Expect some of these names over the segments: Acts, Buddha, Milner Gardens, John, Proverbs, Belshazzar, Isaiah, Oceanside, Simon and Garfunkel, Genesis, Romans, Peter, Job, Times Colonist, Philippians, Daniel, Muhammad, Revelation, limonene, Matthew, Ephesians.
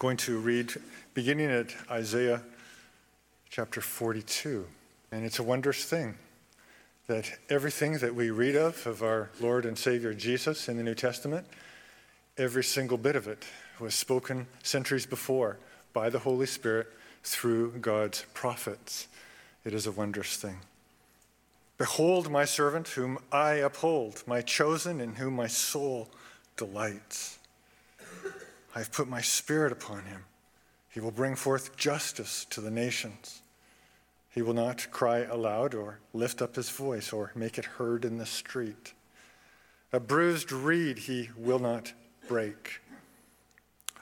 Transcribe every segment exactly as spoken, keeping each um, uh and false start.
going to read beginning at Isaiah chapter forty-two. And it's a wondrous thing that everything that we read of, of our Lord and Savior Jesus in the New Testament, every single bit of it was spoken centuries before by the Holy Spirit through God's prophets. It is a wondrous thing. Behold my servant whom I uphold, my chosen in whom my soul delights. I have put my spirit upon him. He will bring forth justice to the nations. He will not cry aloud or lift up his voice or make it heard in the street. A bruised reed he will not break.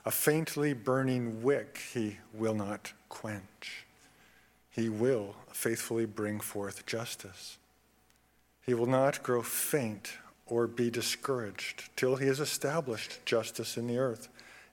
A faintly burning wick he will not quench. He will faithfully bring forth justice. He will not grow faint or be discouraged till he has established justice in the earth,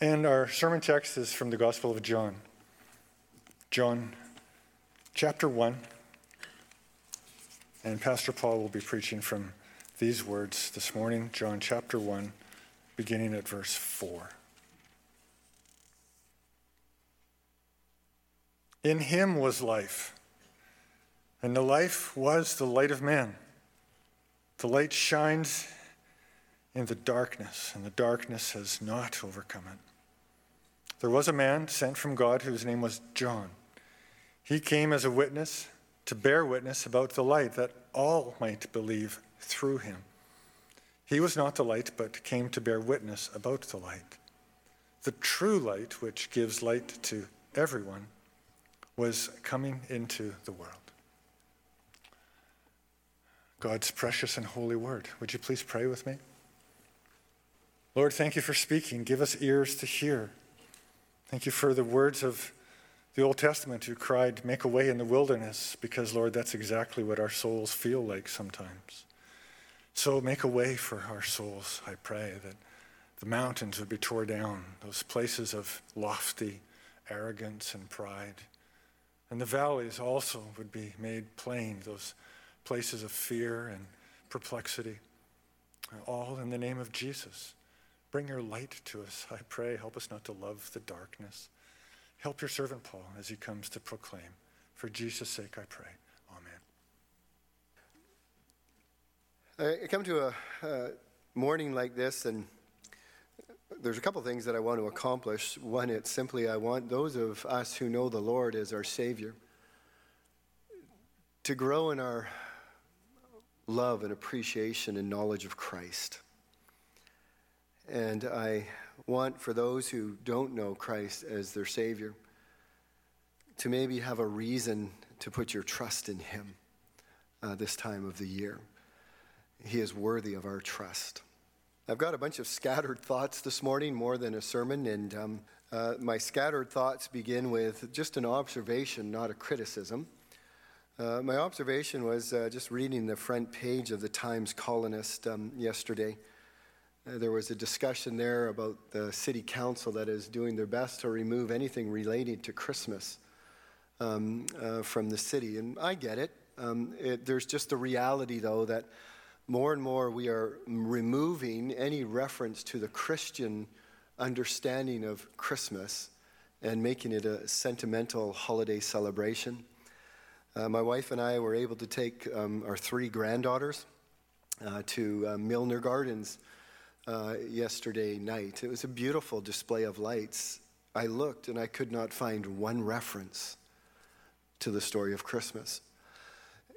And our sermon text is from the Gospel of John. John chapter one. And Pastor Paul will be preaching from these words this morning, John chapter one, beginning at verse four. In him was life, and the life was the light of men. The light shines in the darkness, and the darkness has not overcome it. There was a man sent from God whose name was John. He came as a witness to bear witness about the light, that all might believe through him. He was not the light, but came to bear witness about the light. The true light, which gives light to everyone, was coming into the world. God's precious and holy word. Would you please pray with me? Lord, thank you for speaking. Give us ears to hear. Thank you for the words of the Old Testament who cried, make a way in the wilderness, because, Lord, that's exactly what our souls feel like sometimes. So make a way for our souls, I pray, that the mountains would be torn down, those places of lofty arrogance and pride. And the valleys also would be made plain, those places of fear and perplexity, all in the name of Jesus. Bring your light to us, I pray. Help us not to love the darkness. Help your servant Paul as he comes to proclaim. For Jesus' sake, I pray. Amen. I come to a, a morning like this, and there's a couple things that I want to accomplish. One, it's simply I want those of us who know the Lord as our Savior to grow in our love and appreciation and knowledge of Christ. And I want for those who don't know Christ as their Savior to maybe have a reason to put your trust in him uh, this time of the year. He is worthy of our trust. I've got a bunch of scattered thoughts this morning, more than a sermon, and um, uh, my scattered thoughts begin with just an observation, not a criticism. Uh, my observation was uh, just reading the front page of the Times Colonist um, yesterday. Uh, there was a discussion there about the city council that is doing their best to remove anything related to Christmas um, uh, from the city, and I get it. Um, it. There's just the reality, though, that more and more we are removing any reference to the Christian understanding of Christmas and making it a sentimental holiday celebration. Uh, my wife and I were able to take um, our three granddaughters uh, to uh, Milner Gardens uh, yesterday night. It was a beautiful display of lights I looked and I could not find one reference to the story of Christmas.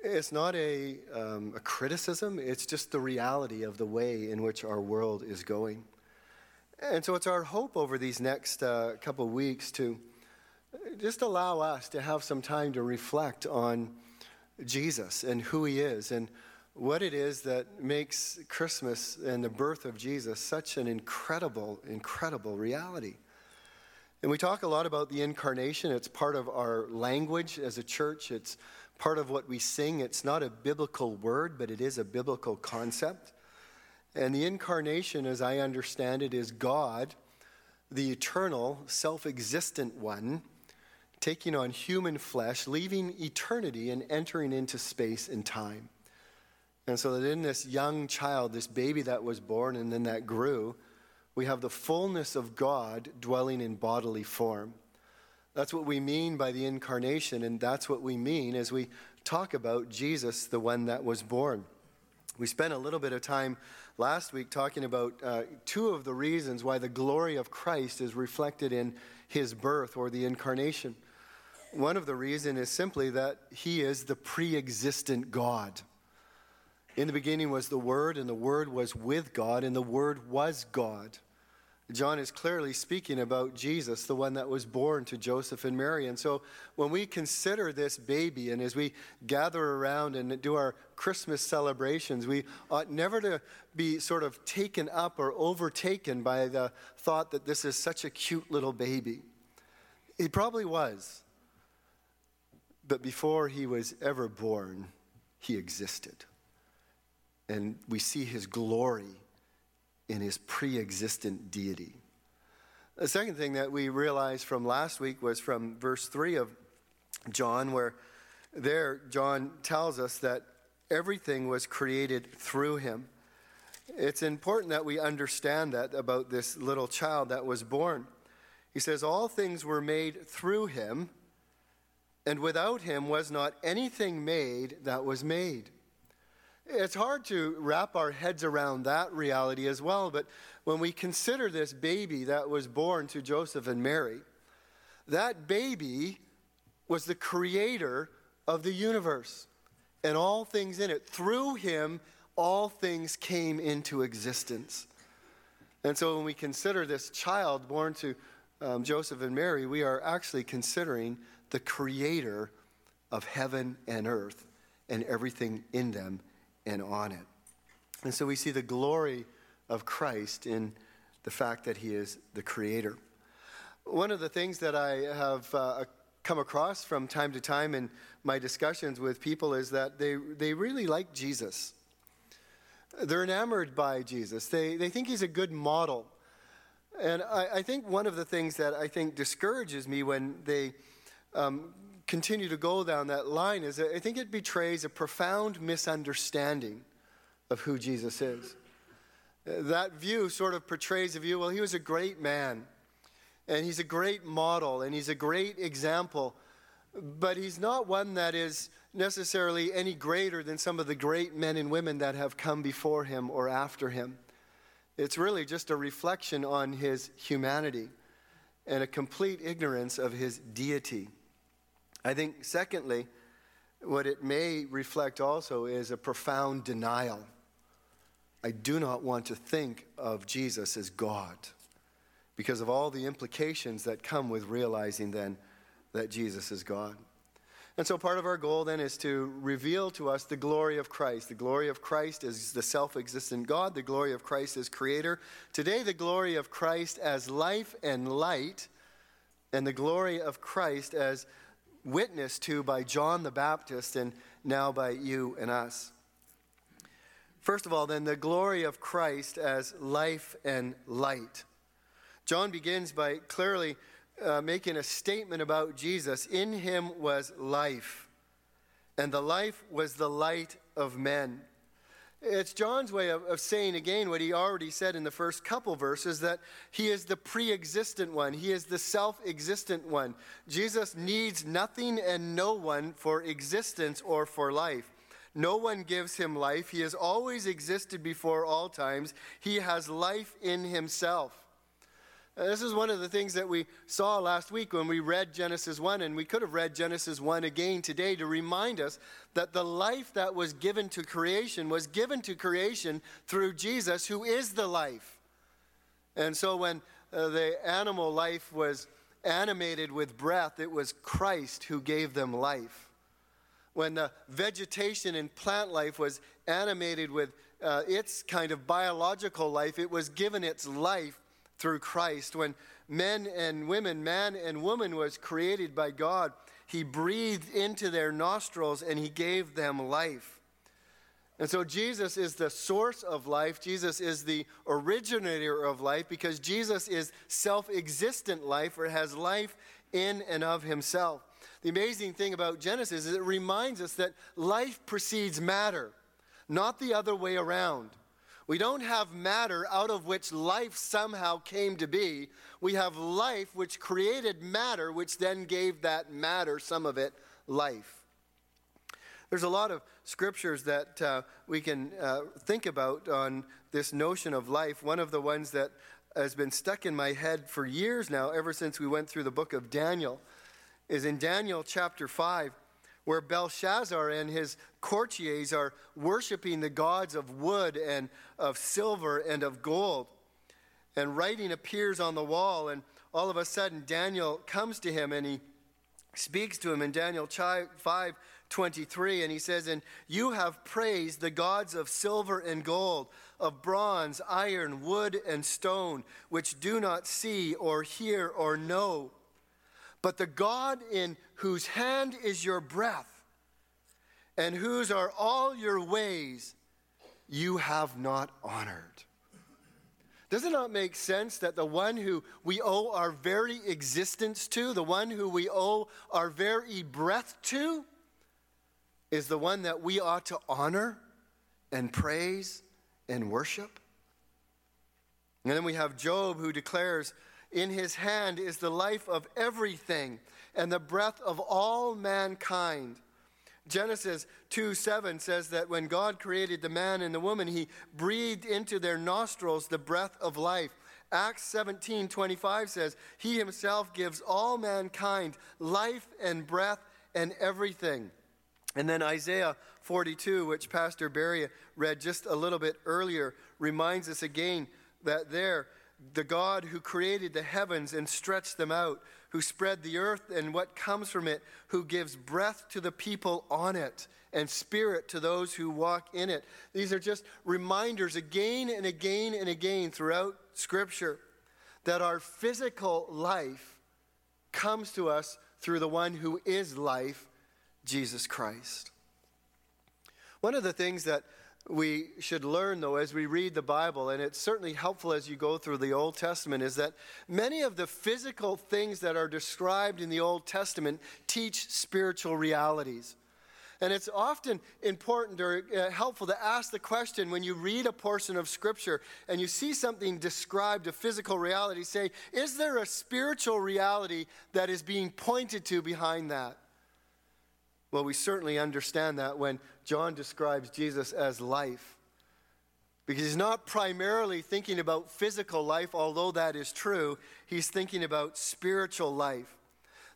It's not a, um, a criticism, it's just the reality of the way in which our world is going. And so it's our hope over these next uh, couple weeks to just allow us to have some time to reflect on Jesus and who he is and what it is that makes Christmas and the birth of Jesus such an incredible, incredible reality. And we talk a lot about the incarnation. It's part of our language as a church. It's part of what we sing. It's not a biblical word, but it is a biblical concept. And the incarnation, as I understand it, is God, the eternal, self-existent one, taking on human flesh, leaving eternity and entering into space and time. And so that in this young child, this baby that was born and then that grew, we have the fullness of God dwelling in bodily form. That's what we mean by the incarnation, and that's what we mean as we talk about Jesus, the one that was born. We spent a little bit of time last week talking about uh, two of the reasons why the glory of Christ is reflected in his birth or the incarnation. One of the reasons is simply that he is the pre-existent God. In the beginning was the Word, and the Word was with God, and the Word was God. John is clearly speaking about Jesus, the one that was born to Joseph and Mary. And so when we consider this baby, and as we gather around and do our Christmas celebrations, we ought never to be sort of taken up or overtaken by the thought that this is such a cute little baby. He probably was. But before he was ever born, he existed. And we see his glory in his pre-existent deity. The second thing that we realized from last week was from verse three of John, where there John tells us that everything was created through him. It's important that we understand that about this little child that was born. He says, all things were made through him, and without him was not anything made that was made. It's hard to wrap our heads around that reality as well, but when we consider this baby that was born to Joseph and Mary, that baby was the creator of the universe and all things in it. Through him, all things came into existence. And so when we consider this child born to um, Joseph and Mary, we are actually considering the creator of heaven and earth and everything in them and on it. And so we see the glory of Christ in the fact that he is the creator. One of the things that I have uh, come across from time to time in my discussions with people is that they they really like Jesus. They're enamored by Jesus. They, they think he's a good model. And I, I think one of the things that I think discourages me when they um, continue to go down that line is that I think it betrays a profound misunderstanding of who Jesus is. That view sort of portrays a view, well, he was a great man, and he's a great model, and he's a great example, but he's not one that is necessarily any greater than some of the great men and women that have come before him or after him. It's really just a reflection on his humanity and a complete ignorance of his deity. I think, secondly, what it may reflect also is a profound denial. I do not want to think of Jesus as God because of all the implications that come with realizing then that Jesus is God. And so part of our goal then is to reveal to us the glory of Christ. The glory of Christ is the self-existent God. The glory of Christ as creator. Today, the glory of Christ as life and light, and the glory of Christ as witnessed to by John the Baptist and now by you and us. First of all, then, the glory of Christ as life and light. John begins by clearly uh, making a statement about Jesus. In him was life, and the life was the light of men. It's John's way of, of saying again what he already said in the first couple verses, that he is the pre-existent one. He is the self-existent one. Jesus needs nothing and no one for existence or for life. No one gives him life. He has always existed before all times. He has life in himself. This is one of the things that we saw last week when we read Genesis one, and we could have read Genesis one again today to remind us that the life that was given to creation was given to creation through Jesus, who is the life. And so when uh, the animal life was animated with breath, it was Christ who gave them life. When the vegetation and plant life was animated with uh, its kind of biological life, it was given its life through Christ. When men and women, man and woman was created by God, he breathed into their nostrils and he gave them life. And so Jesus is the source of life. Jesus is the originator of life, because Jesus is self-existent life, or has life in and of himself. The amazing thing about Genesis is it reminds us that life precedes matter, not the other way around. We don't have matter out of which life somehow came to be. We have life which created matter, which then gave that matter, some of it, life. There's a lot of scriptures that uh, we can uh, think about on this notion of life. One of the ones that has been stuck in my head for years now, ever since we went through the book of Daniel, is in Daniel chapter five, where Belshazzar and his courtiers are worshiping the gods of wood and of silver and of gold. And writing appears on the wall, and all of a sudden Daniel comes to him and he speaks to him in Daniel five twenty-three, and he says, "And you have praised the gods of silver and gold, of bronze, iron, wood, and stone, which do not see or hear or know. But the God in whose hand is your breath, and whose are all your ways, you have not honored." Does it not make sense that the one who we owe our very existence to, the one who we owe our very breath to, is the one that we ought to honor and praise and worship? And then we have Job, who declares, "In his hand is the life of everything and the breath of all mankind." Genesis two seven says that when God created the man and the woman, he breathed into their nostrils the breath of life. Acts seventeen twenty-five says, "He himself gives all mankind life and breath and everything." And then Isaiah forty-two, which Pastor Barry read just a little bit earlier, reminds us again that there, the God who created the heavens and stretched them out, who spread the earth and what comes from it, who gives breath to the people on it and spirit to those who walk in it. These are just reminders again and again and again throughout Scripture that our physical life comes to us through the one who is life, Jesus Christ. One of the things that we should learn, though, as we read the Bible, and it's certainly helpful as you go through the Old Testament, is that many of the physical things that are described in the Old Testament teach spiritual realities. And it's often important or uh, helpful to ask the question when you read a portion of Scripture and you see something described, a physical reality, say, is there a spiritual reality that is being pointed to behind that? Well, we certainly understand that when John describes Jesus as life, because he's not primarily thinking about physical life, although that is true. He's thinking about spiritual life,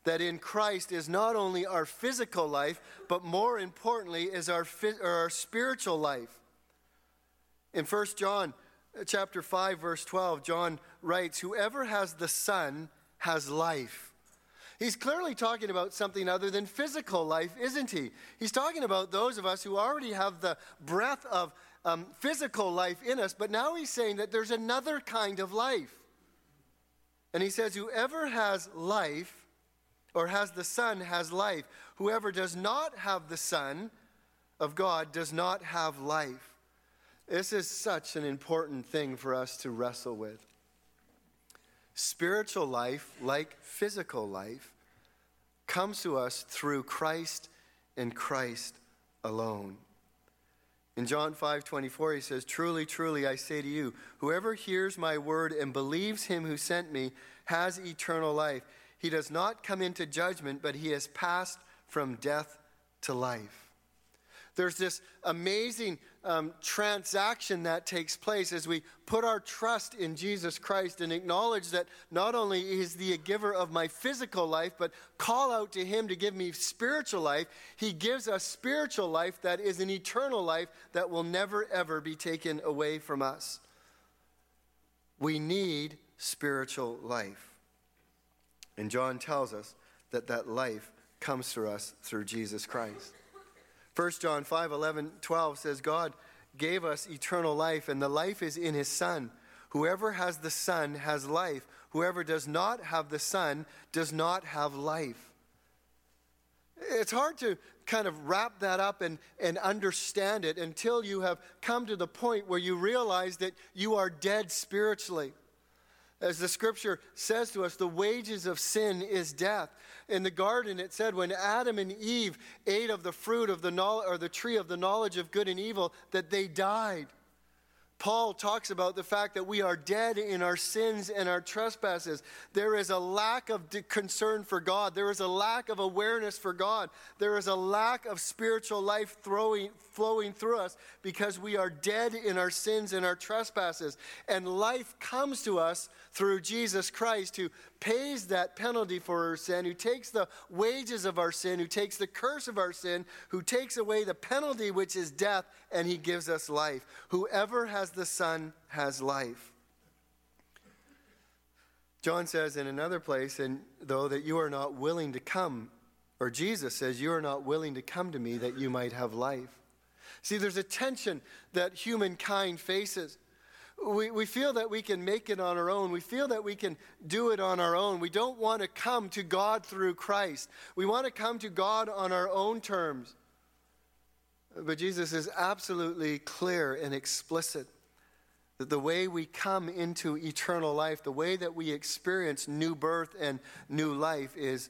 that in Christ is not only our physical life, but more importantly is our, or our spiritual life. In First John chapter five, verse twelve, John writes, "Whoever has the Son has life." He's clearly talking about something other than physical life, isn't he? He's talking about those of us who already have the breath of um, physical life in us, but now he's saying that there's another kind of life. And he says, whoever has life, or has the Son, has life. Whoever does not have the Son of God does not have life. This is such an important thing for us to wrestle with. Spiritual life, like physical life, comes to us through Christ and Christ alone. In John five twenty-four, he says, "Truly, truly, I say to you, whoever hears my word and believes him who sent me has eternal life. He does not come into judgment, but he has passed from death to life." There's this amazing um, transaction that takes place as we put our trust in Jesus Christ and acknowledge that not only is he the giver of my physical life, but call out to him to give me spiritual life. He gives us spiritual life that is an eternal life that will never, ever be taken away from us. We need spiritual life. And John tells us that that life comes to us through Jesus Christ. First John five, eleven, twelve says, God gave us eternal life, and the life is in his Son. Whoever has the Son has life. Whoever does not have the Son does not have life. It's hard to kind of wrap that up and, and understand it until you have come to the point where you realize that you are dead spiritually. As the scripture says to us, the wages of sin is death. In the garden, it said when Adam and Eve ate of the fruit of the knowledge, or the tree of the knowledge of good and evil, that they died. Paul talks about the fact that we are dead in our sins and our trespasses. There is a lack of concern for God. There is a lack of awareness for God. There is a lack of spiritual life throwing, flowing through us because we are dead in our sins and our trespasses. And life comes to us through Jesus Christ, who pays that penalty for our sin, who takes the wages of our sin, who takes the curse of our sin, who takes away the penalty, which is death, and he gives us life. Whoever has the Son has life. John says in another place, and though that you are not willing to come, or Jesus says, you are not willing to come to me that you might have life. See, there's a tension that humankind faces. We we feel that we can make it on our own. We feel that we can do it on our own. We don't want to come to God through Christ. We want to come to God on our own terms. But Jesus is absolutely clear and explicit that the way we come into eternal life, the way that we experience new birth and new life, is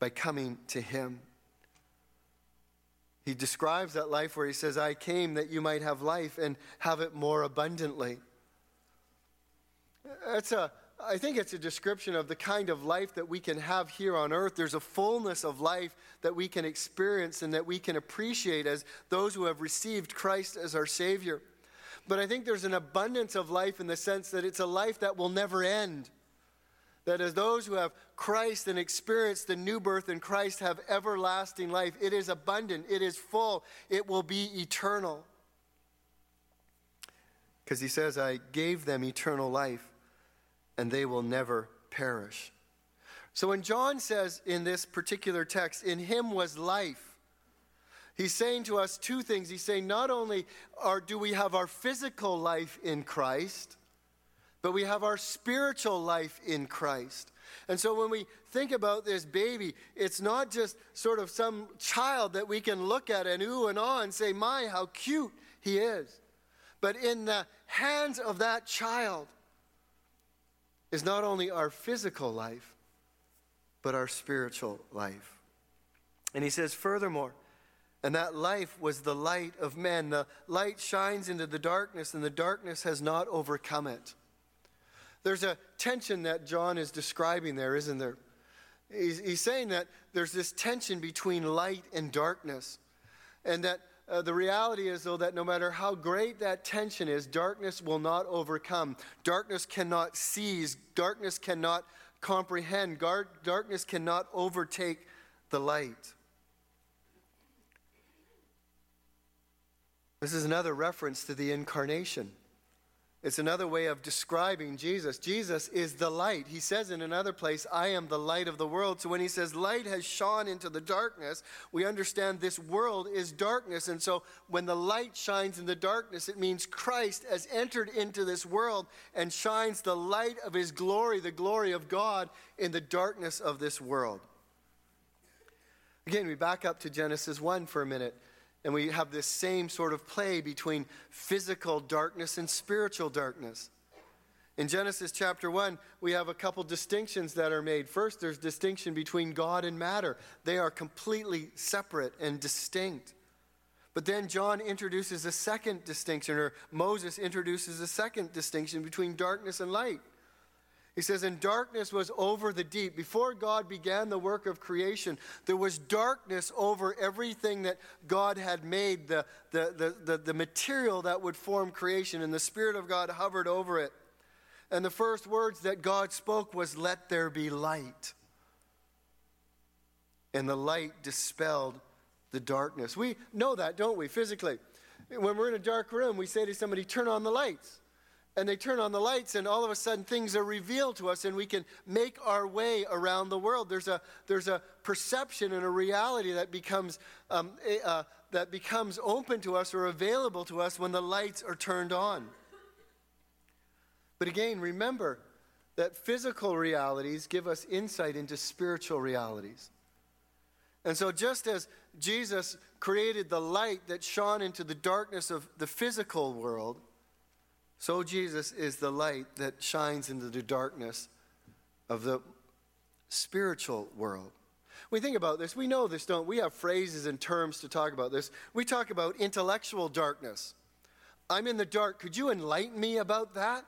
by coming to him. He describes that life where he says, I came that you might have life and have it more abundantly. That's a, I think it's a description of the kind of life that we can have here on earth. There's a fullness of life that we can experience and that we can appreciate as those who have received Christ as our Savior. But I think there's an abundance of life in the sense that it's a life that will never end. That as those who have Christ and experienced the new birth in Christ have everlasting life. It is abundant. It is full. It will be eternal. Because he says, I gave them eternal life, and they will never perish. So when John says in this particular text, in him was life, he's saying to us two things. He's saying not only are, do we have our physical life in Christ, but we have our spiritual life in Christ. And so when we think about this baby, it's not just sort of some child that we can look at and ooh and ah and say, my, how cute he is. But in the hands of that child is not only our physical life, but our spiritual life. And he says, furthermore, and that life was the light of men. The light shines into the darkness, and the darkness has not overcome it. There's a tension that John is describing there, isn't there? He's, he's saying that there's this tension between light and darkness. And that uh, the reality is, though, that no matter how great that tension is, darkness will not overcome. Darkness cannot seize. Darkness cannot comprehend. Gar- darkness cannot overtake the light. This is another reference to the incarnation. It's another way of describing Jesus. Jesus is the light. He says in another place, I am the light of the world. So when he says light has shone into the darkness, we understand this world is darkness. And so when the light shines in the darkness, it means Christ has entered into this world and shines the light of his glory, the glory of God, in the darkness of this world. Again, we back up to Genesis one for a minute. And we have this same sort of play between physical darkness and spiritual darkness. In Genesis chapter one, we have a couple distinctions that are made. First, there's distinction between God and matter. They are completely separate and distinct. But then John introduces a second distinction, or Moses introduces a second distinction between darkness and light. He says, and darkness was over the deep. Before God began the work of creation, there was darkness over everything that God had made, the, the, the, the, the material that would form creation, and the Spirit of God hovered over it. And the first words that God spoke was, let there be light. And the light dispelled the darkness. We know that, don't we, physically? When we're in a dark room, we say to somebody, turn on the lights. And they turn on the lights, and all of a sudden things are revealed to us, and we can make our way around the world. There's a there's a perception and a reality that becomes um, a, uh, that becomes open to us or available to us when the lights are turned on. But again, remember that physical realities give us insight into spiritual realities. And so just as Jesus created the light that shone into the darkness of the physical world, so Jesus is the light that shines into the darkness of the spiritual world. We think about this. We know this, don't we? We have phrases and terms to talk about this. We talk about intellectual darkness. I'm in the dark. Could you enlighten me about that?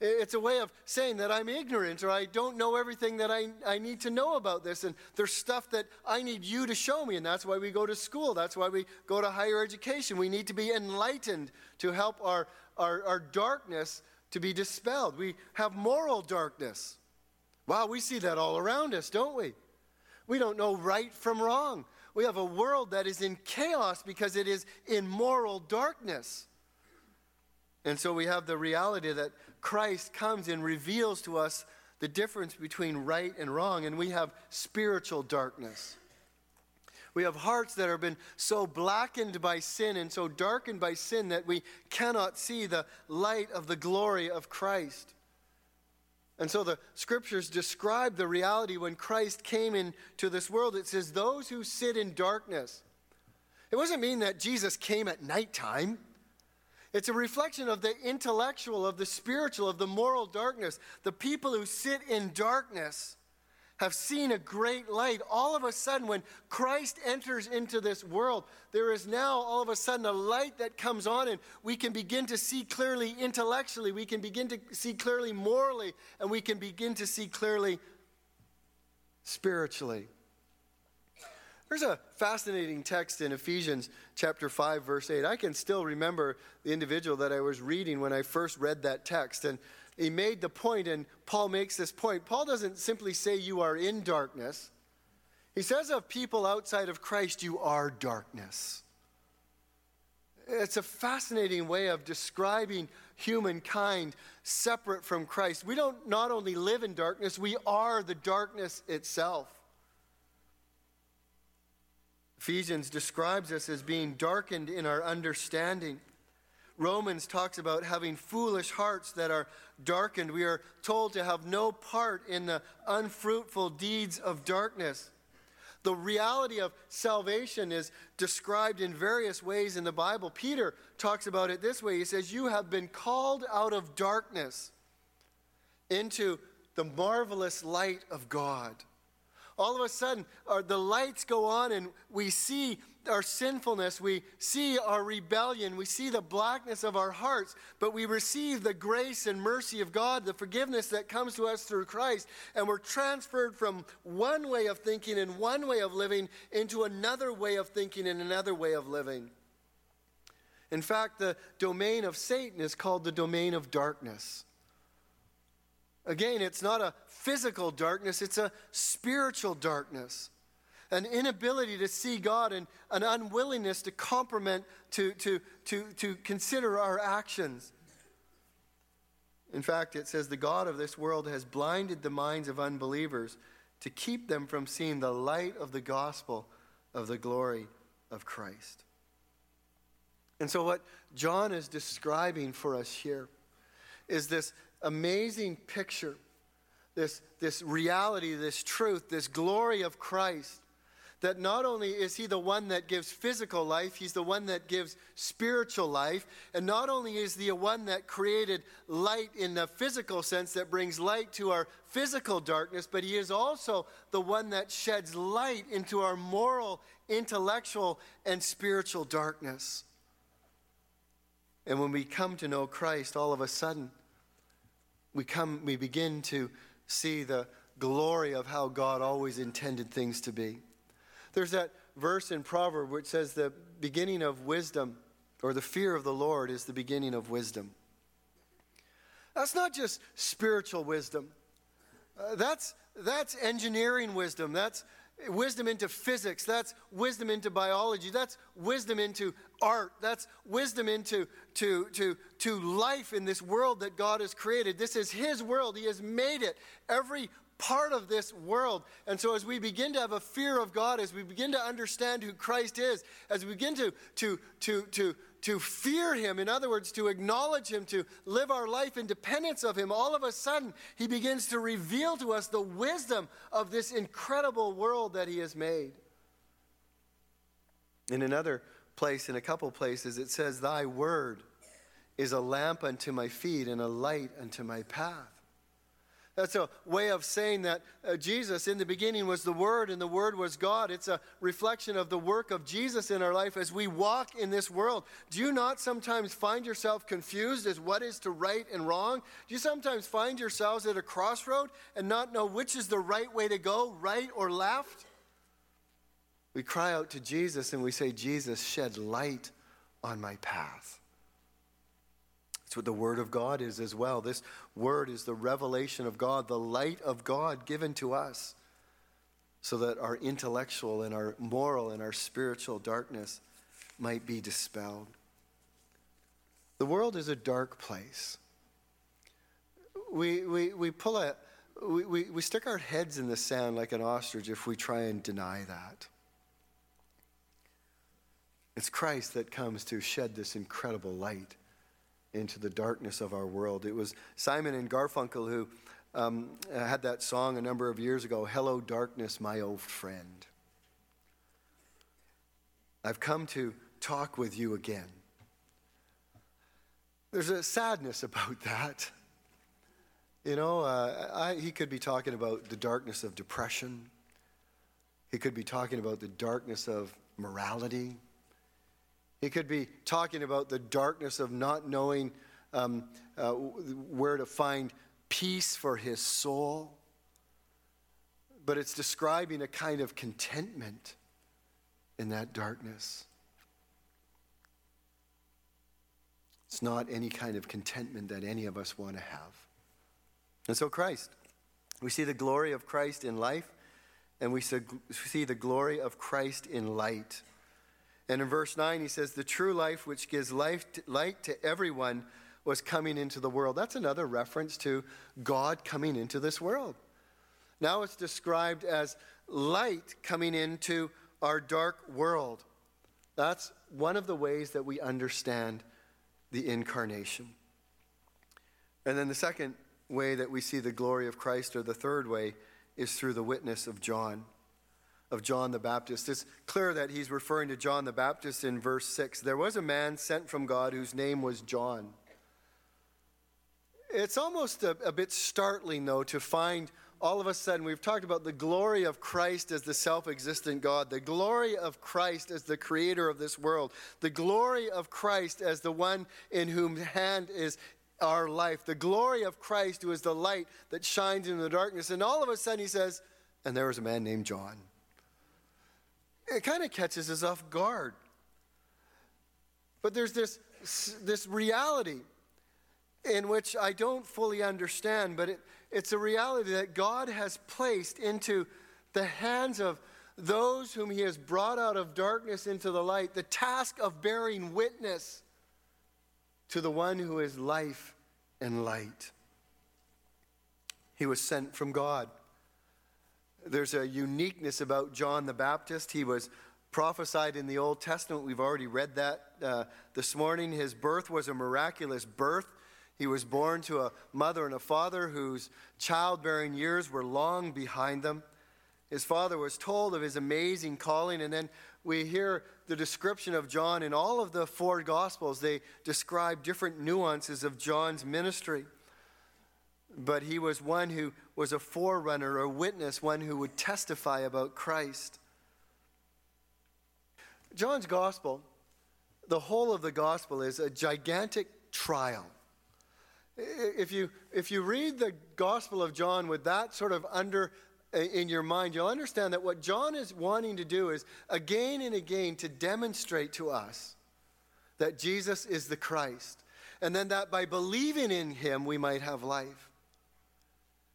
It's a way of saying that I'm ignorant or I don't know everything that I, I need to know about this. And there's stuff that I need you to show me. And that's why we go to school. That's why we go to higher education. We need to be enlightened to help our, our, our darkness to be dispelled. We have moral darkness. Wow, we see that all around us, don't we? We don't know right from wrong. We have a world that is in chaos because it is in moral darkness. And so we have the reality that Christ comes and reveals to us the difference between right and wrong, and we have spiritual darkness. We have hearts that have been so blackened by sin and so darkened by sin that we cannot see the light of the glory of Christ. And so the scriptures describe the reality when Christ came into this world. It says, those who sit in darkness. It doesn't mean that Jesus came at nighttime. It's a reflection of the intellectual, of the spiritual, of the moral darkness. The people who sit in darkness have seen a great light. All of a sudden, when Christ enters into this world, there is now all of a sudden a light that comes on, and we can begin to see clearly intellectually, we can begin to see clearly morally, and we can begin to see clearly spiritually. There's a fascinating text in Ephesians chapter five, verse eight. I can still remember the individual that I was reading when I first read that text. And he made the point, and Paul makes this point. Paul doesn't simply say you are in darkness. He says of people outside of Christ, you are darkness. It's a fascinating way of describing humankind separate from Christ. We don't not only live in darkness, we are the darkness itself. Ephesians describes us as being darkened in our understanding. Romans talks about having foolish hearts that are darkened. We are told to have no part in the unfruitful deeds of darkness. The reality of salvation is described in various ways in the Bible. Peter talks about it this way. He says, you have been called out of darkness into the marvelous light of God. All of a sudden, our, the lights go on and we see our sinfulness, we see our rebellion, we see the blackness of our hearts, but we receive the grace and mercy of God, the forgiveness that comes to us through Christ, and we're transferred from one way of thinking and one way of living into another way of thinking and another way of living. In fact, the domain of Satan is called the domain of darkness. Again, it's not a physical darkness, it's a spiritual darkness. An inability to see God and an unwillingness to complement, to, to, to, to consider our actions. In fact, it says the God of this world has blinded the minds of unbelievers to keep them from seeing the light of the gospel of the glory of Christ. And so what John is describing for us here is this amazing picture, this, this reality, this truth, this glory of Christ, that not only is he the one that gives physical life, he's the one that gives spiritual life, and not only is he the one that created light in the physical sense that brings light to our physical darkness, but he is also the one that sheds light into our moral, intellectual, and spiritual darkness. And when we come to know Christ, all of a sudden, we come, we begin to see the glory of how God always intended things to be. There's that verse in Proverbs which says the beginning of wisdom, or the fear of the Lord is the beginning of wisdom. That's not just spiritual wisdom. Uh, that's that's engineering wisdom. That's wisdom into physics. That's wisdom into biology. That's wisdom into art. That's wisdom into to to to life in this world that God has created. This is His world. He has made it. Every part of this world. And so as we begin to have a fear of God, as we begin to understand who Christ is, as we begin to to to to to fear Him, in other words, to acknowledge Him, to live our life in dependence of Him, all of a sudden, He begins to reveal to us the wisdom of this incredible world that He has made. In another place, in a couple places, it says, "Thy word is a lamp unto my feet and a light unto my path." That's a way of saying that uh, Jesus, in the beginning, was the Word, and the Word was God. It's a reflection of the work of Jesus in our life as we walk in this world. Do you not sometimes find yourself confused as what is to right and wrong? Do you sometimes find yourselves at a crossroad and not know which is the right way to go, right or left? We cry out to Jesus and we say, "Jesus, shed light on my path." What the Word of God is as well. This Word is the revelation of God, the light of God given to us, so that our intellectual and our moral and our spiritual darkness might be dispelled. The world is a dark place. We we we pull a we, we, we stick our heads in the sand like an ostrich if we try and deny that. It's Christ that comes to shed this incredible light into the darkness of our world. It was Simon and Garfunkel who um, had that song a number of years ago, "Hello, Darkness, My Old Friend. I've come to talk with you again." There's a sadness about that. You know, uh, I, he could be talking about the darkness of depression. He could be talking about the darkness of morality. He could be talking about the darkness of not knowing um, uh, where to find peace for his soul. But it's describing a kind of contentment in that darkness. It's not any kind of contentment that any of us want to have. And so Christ, we see the glory of Christ in life, and we see the glory of Christ in light. And in verse nine, he says, "The true life which gives life to, light to everyone was coming into the world." That's another reference to God coming into this world. Now it's described as light coming into our dark world. That's one of the ways that we understand the incarnation. And then the second way that we see the glory of Christ, or the third way, is through the witness of John. Of John the Baptist. It's clear that he's referring to John the Baptist in verse six. "There was a man sent from God whose name was John." It's almost a, a bit startling, though, to find all of a sudden we've talked about the glory of Christ as the self-existent God, the glory of Christ as the creator of this world, the glory of Christ as the one in whom hand is our life, the glory of Christ who is the light that shines in the darkness. And all of a sudden he says, "And there was a man named John." It kind of catches us off guard. But there's this this reality in which I don't fully understand, but it, it's a reality that God has placed into the hands of those whom He has brought out of darkness into the light, the task of bearing witness to the one who is life and light. He was sent from God. There's a uniqueness about John the Baptist. He was prophesied in the Old Testament. We've already read that uh, this morning. His birth was a miraculous birth. He was born to a mother and a father whose childbearing years were long behind them. His father was told of his amazing calling, and then we hear the description of John in all of the four Gospels. They describe different nuances of John's ministry. But he was one who was a forerunner, a witness, one who would testify about Christ. John's gospel, the whole of the gospel, is a gigantic trial. If you if you read the Gospel of John with that sort of under in your mind, you'll understand that what John is wanting to do is again and again to demonstrate to us that Jesus is the Christ, and then that by believing in him we might have life.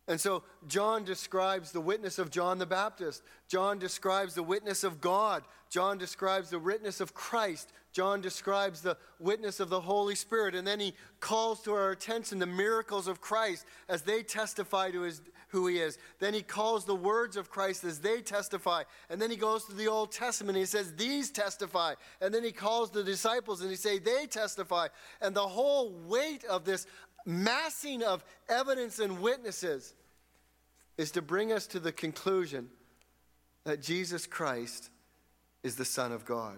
And so John describes the witness of John the Baptist. John describes the witness of God. John describes the witness of Christ. John describes the witness of the Holy Spirit. And then he calls to our attention the miracles of Christ as they testify to his, who he is. Then he calls the words of Christ as they testify. And then he goes to the Old Testament. And he says, these testify. And then he calls the disciples and he says, they testify. And the whole weight of this massing of evidence and witnesses is to bring us to the conclusion that Jesus Christ is the Son of God.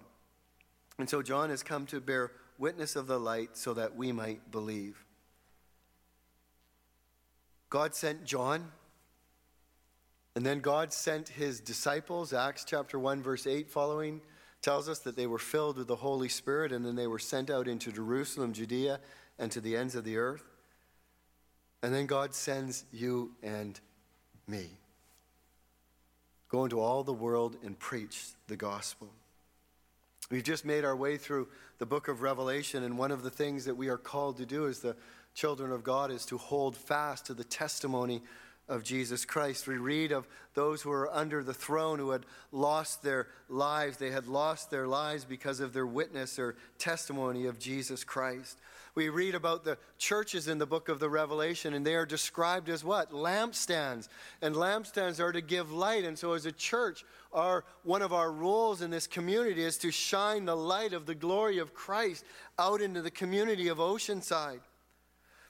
And so John has come to bear witness of the light so that we might believe. God sent John, and then God sent his disciples. Acts chapter one, verse eight following tells us that they were filled with the Holy Spirit, and then they were sent out into Jerusalem, Judea, and to the ends of the earth. And then God sends you and me. Go into all the world and preach the gospel. We've just made our way through the book of Revelation, and one of the things that we are called to do as the children of God is to hold fast to the testimony of Jesus Christ. We read of those who are under the throne who had lost their lives. They had lost their lives because of their witness or testimony of Jesus Christ. We read about the churches in the book of the Revelation, and they are described as what? Lampstands. And lampstands are to give light. And so as a church, our one of our roles in this community is to shine the light of the glory of Christ out into the community of Oceanside.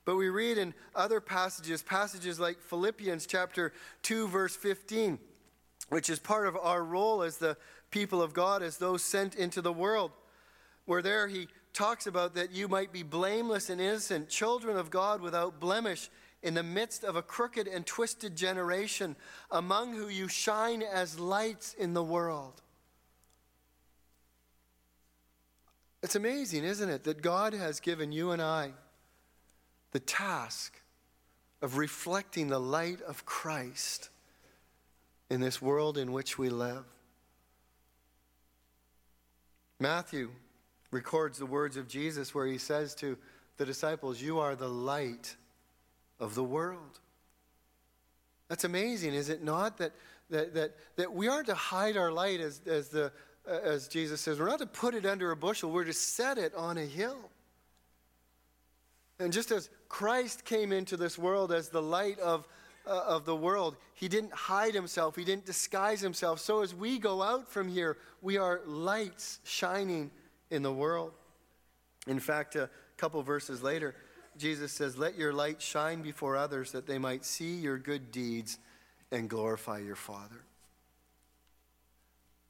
But we read in other passages, passages like Philippians chapter two, verse fifteen, which is part of our role as the people of God, as those sent into the world, where there he talks about that you might be blameless and innocent, children of God without blemish, in the midst of a crooked and twisted generation, among whom you shine as lights in the world. It's amazing, isn't it, that God has given you and I the task of reflecting the light of Christ in this world in which we live. Matthew records the words of Jesus where he says to the disciples, you are the light of the world. That's amazing, is it not? That that that, that we aren't to hide our light, as as the uh, as Jesus says. We're not to put it under a bushel. We're to set it on a hill. And just as Christ came into this world as the light of, uh, of the world, he didn't hide himself. He didn't disguise himself. So as we go out from here, we are lights shining in the world. In fact, a couple verses later, Jesus says, let your light shine before others that they might see your good deeds and glorify your Father.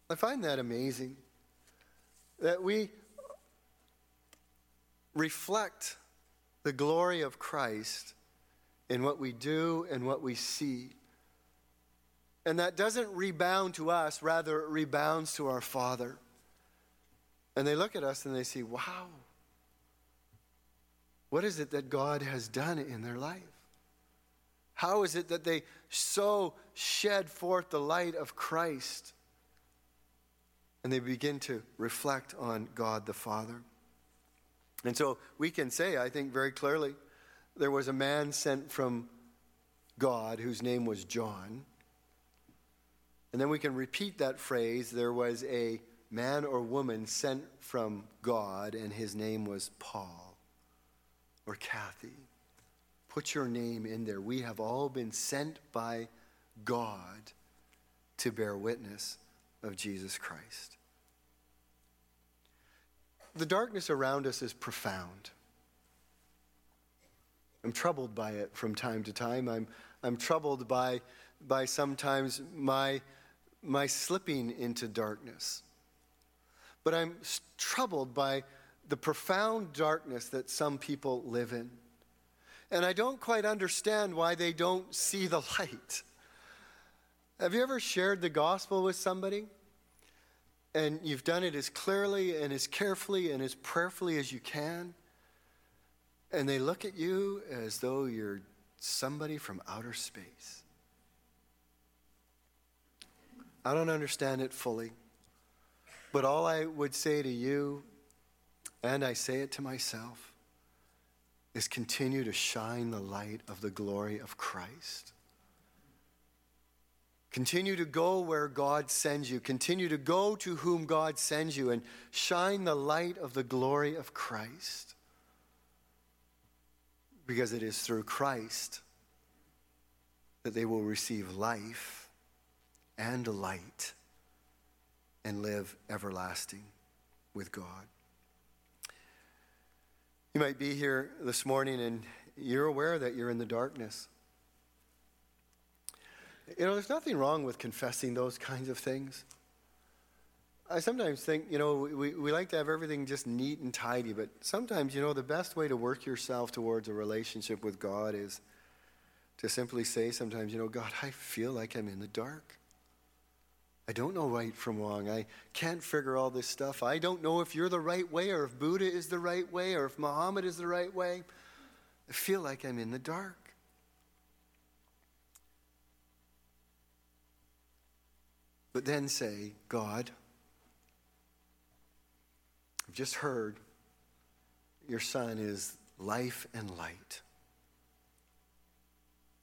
I find that amazing, that we reflect the glory of Christ in what we do and what we see. And that doesn't rebound to us, rather it rebounds to our Father. And they look at us and they see, wow, what is it that God has done in their life? How is it that they so shed forth the light of Christ? And they begin to reflect on God the Father. And so we can say, I think very clearly, there was a man sent from God whose name was John. And then we can repeat that phrase, there was a man or woman sent from God and his name was Paul or Kathy. Put your name in there. We have all been sent by God to bear witness of Jesus Christ. The darkness around us is profound. I'm troubled by it from time to time. I'm I'm troubled by by sometimes my my slipping into darkness. But I'm troubled by the profound darkness that some people live in. And I don't quite understand why they don't see the light. Have you ever shared the gospel with somebody? And you've done it as clearly and as carefully and as prayerfully as you can. And they look at you as though you're somebody from outer space. I don't understand it fully, but all I would say to you, and I say it to myself, is continue to shine the light of the glory of Christ. Continue to go where God sends you. Continue to go to whom God sends you and shine the light of the glory of Christ. Because it is through Christ that they will receive life and light and live everlasting with God. You might be here this morning and you're aware that you're in the darkness. You know, there's nothing wrong with confessing those kinds of things. I sometimes think, you know, we, we like to have everything just neat and tidy, but sometimes, you know, the best way to work yourself towards a relationship with God is to simply say sometimes, you know, God, I feel like I'm in the dark. I don't know right from wrong. I can't figure all this stuff. I don't know if you're the right way or if Buddha is the right way or if Muhammad is the right way. I feel like I'm in the dark. But then say, God, I've just heard your Son is life and light.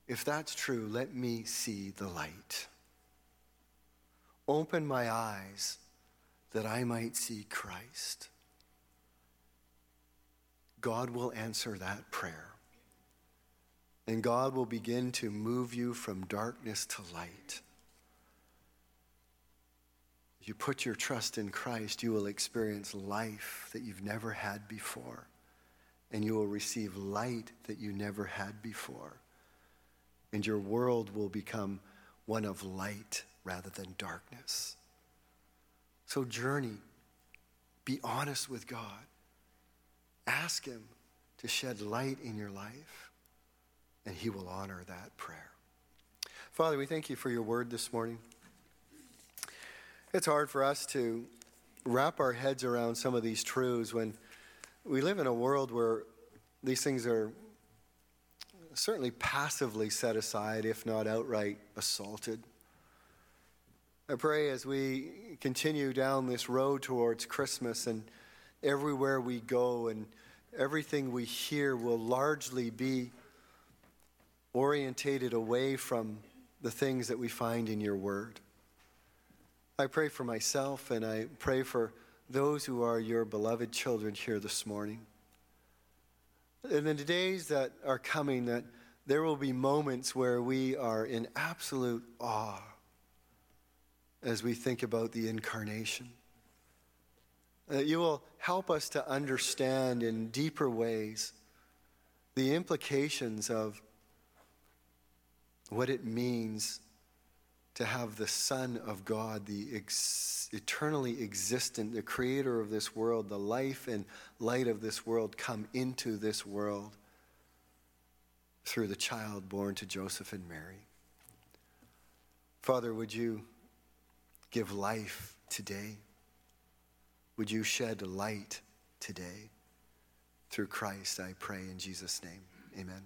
If that's true, let me see the light. Open my eyes that I might see Christ. God will answer that prayer. And God will begin to move you from darkness to light. You put your trust in Christ, you will experience life that you've never had before. And you will receive light that you never had before. And your world will become one of light rather than darkness. So journey. Be honest with God. Ask him to shed light in your life, and he will honor that prayer. Father, we thank you for your word this morning. It's hard for us to wrap our heads around some of these truths when we live in a world where these things are certainly passively set aside, if not outright assaulted. I pray as we continue down this road towards Christmas, and everywhere we go and everything we hear will largely be orientated away from the things that we find in your word. I pray for myself, and I pray for those who are your beloved children here this morning. And in the days that are coming, that there will be moments where we are in absolute awe as we think about the incarnation. That you will help us to understand in deeper ways the implications of what it means to have the Son of God, the ex- eternally existent, the creator of this world, the life and light of this world, come into this world through the child born to Joseph and Mary. Father, would you give life today? Would you shed light today? Through Christ, I pray in Jesus' name. Amen.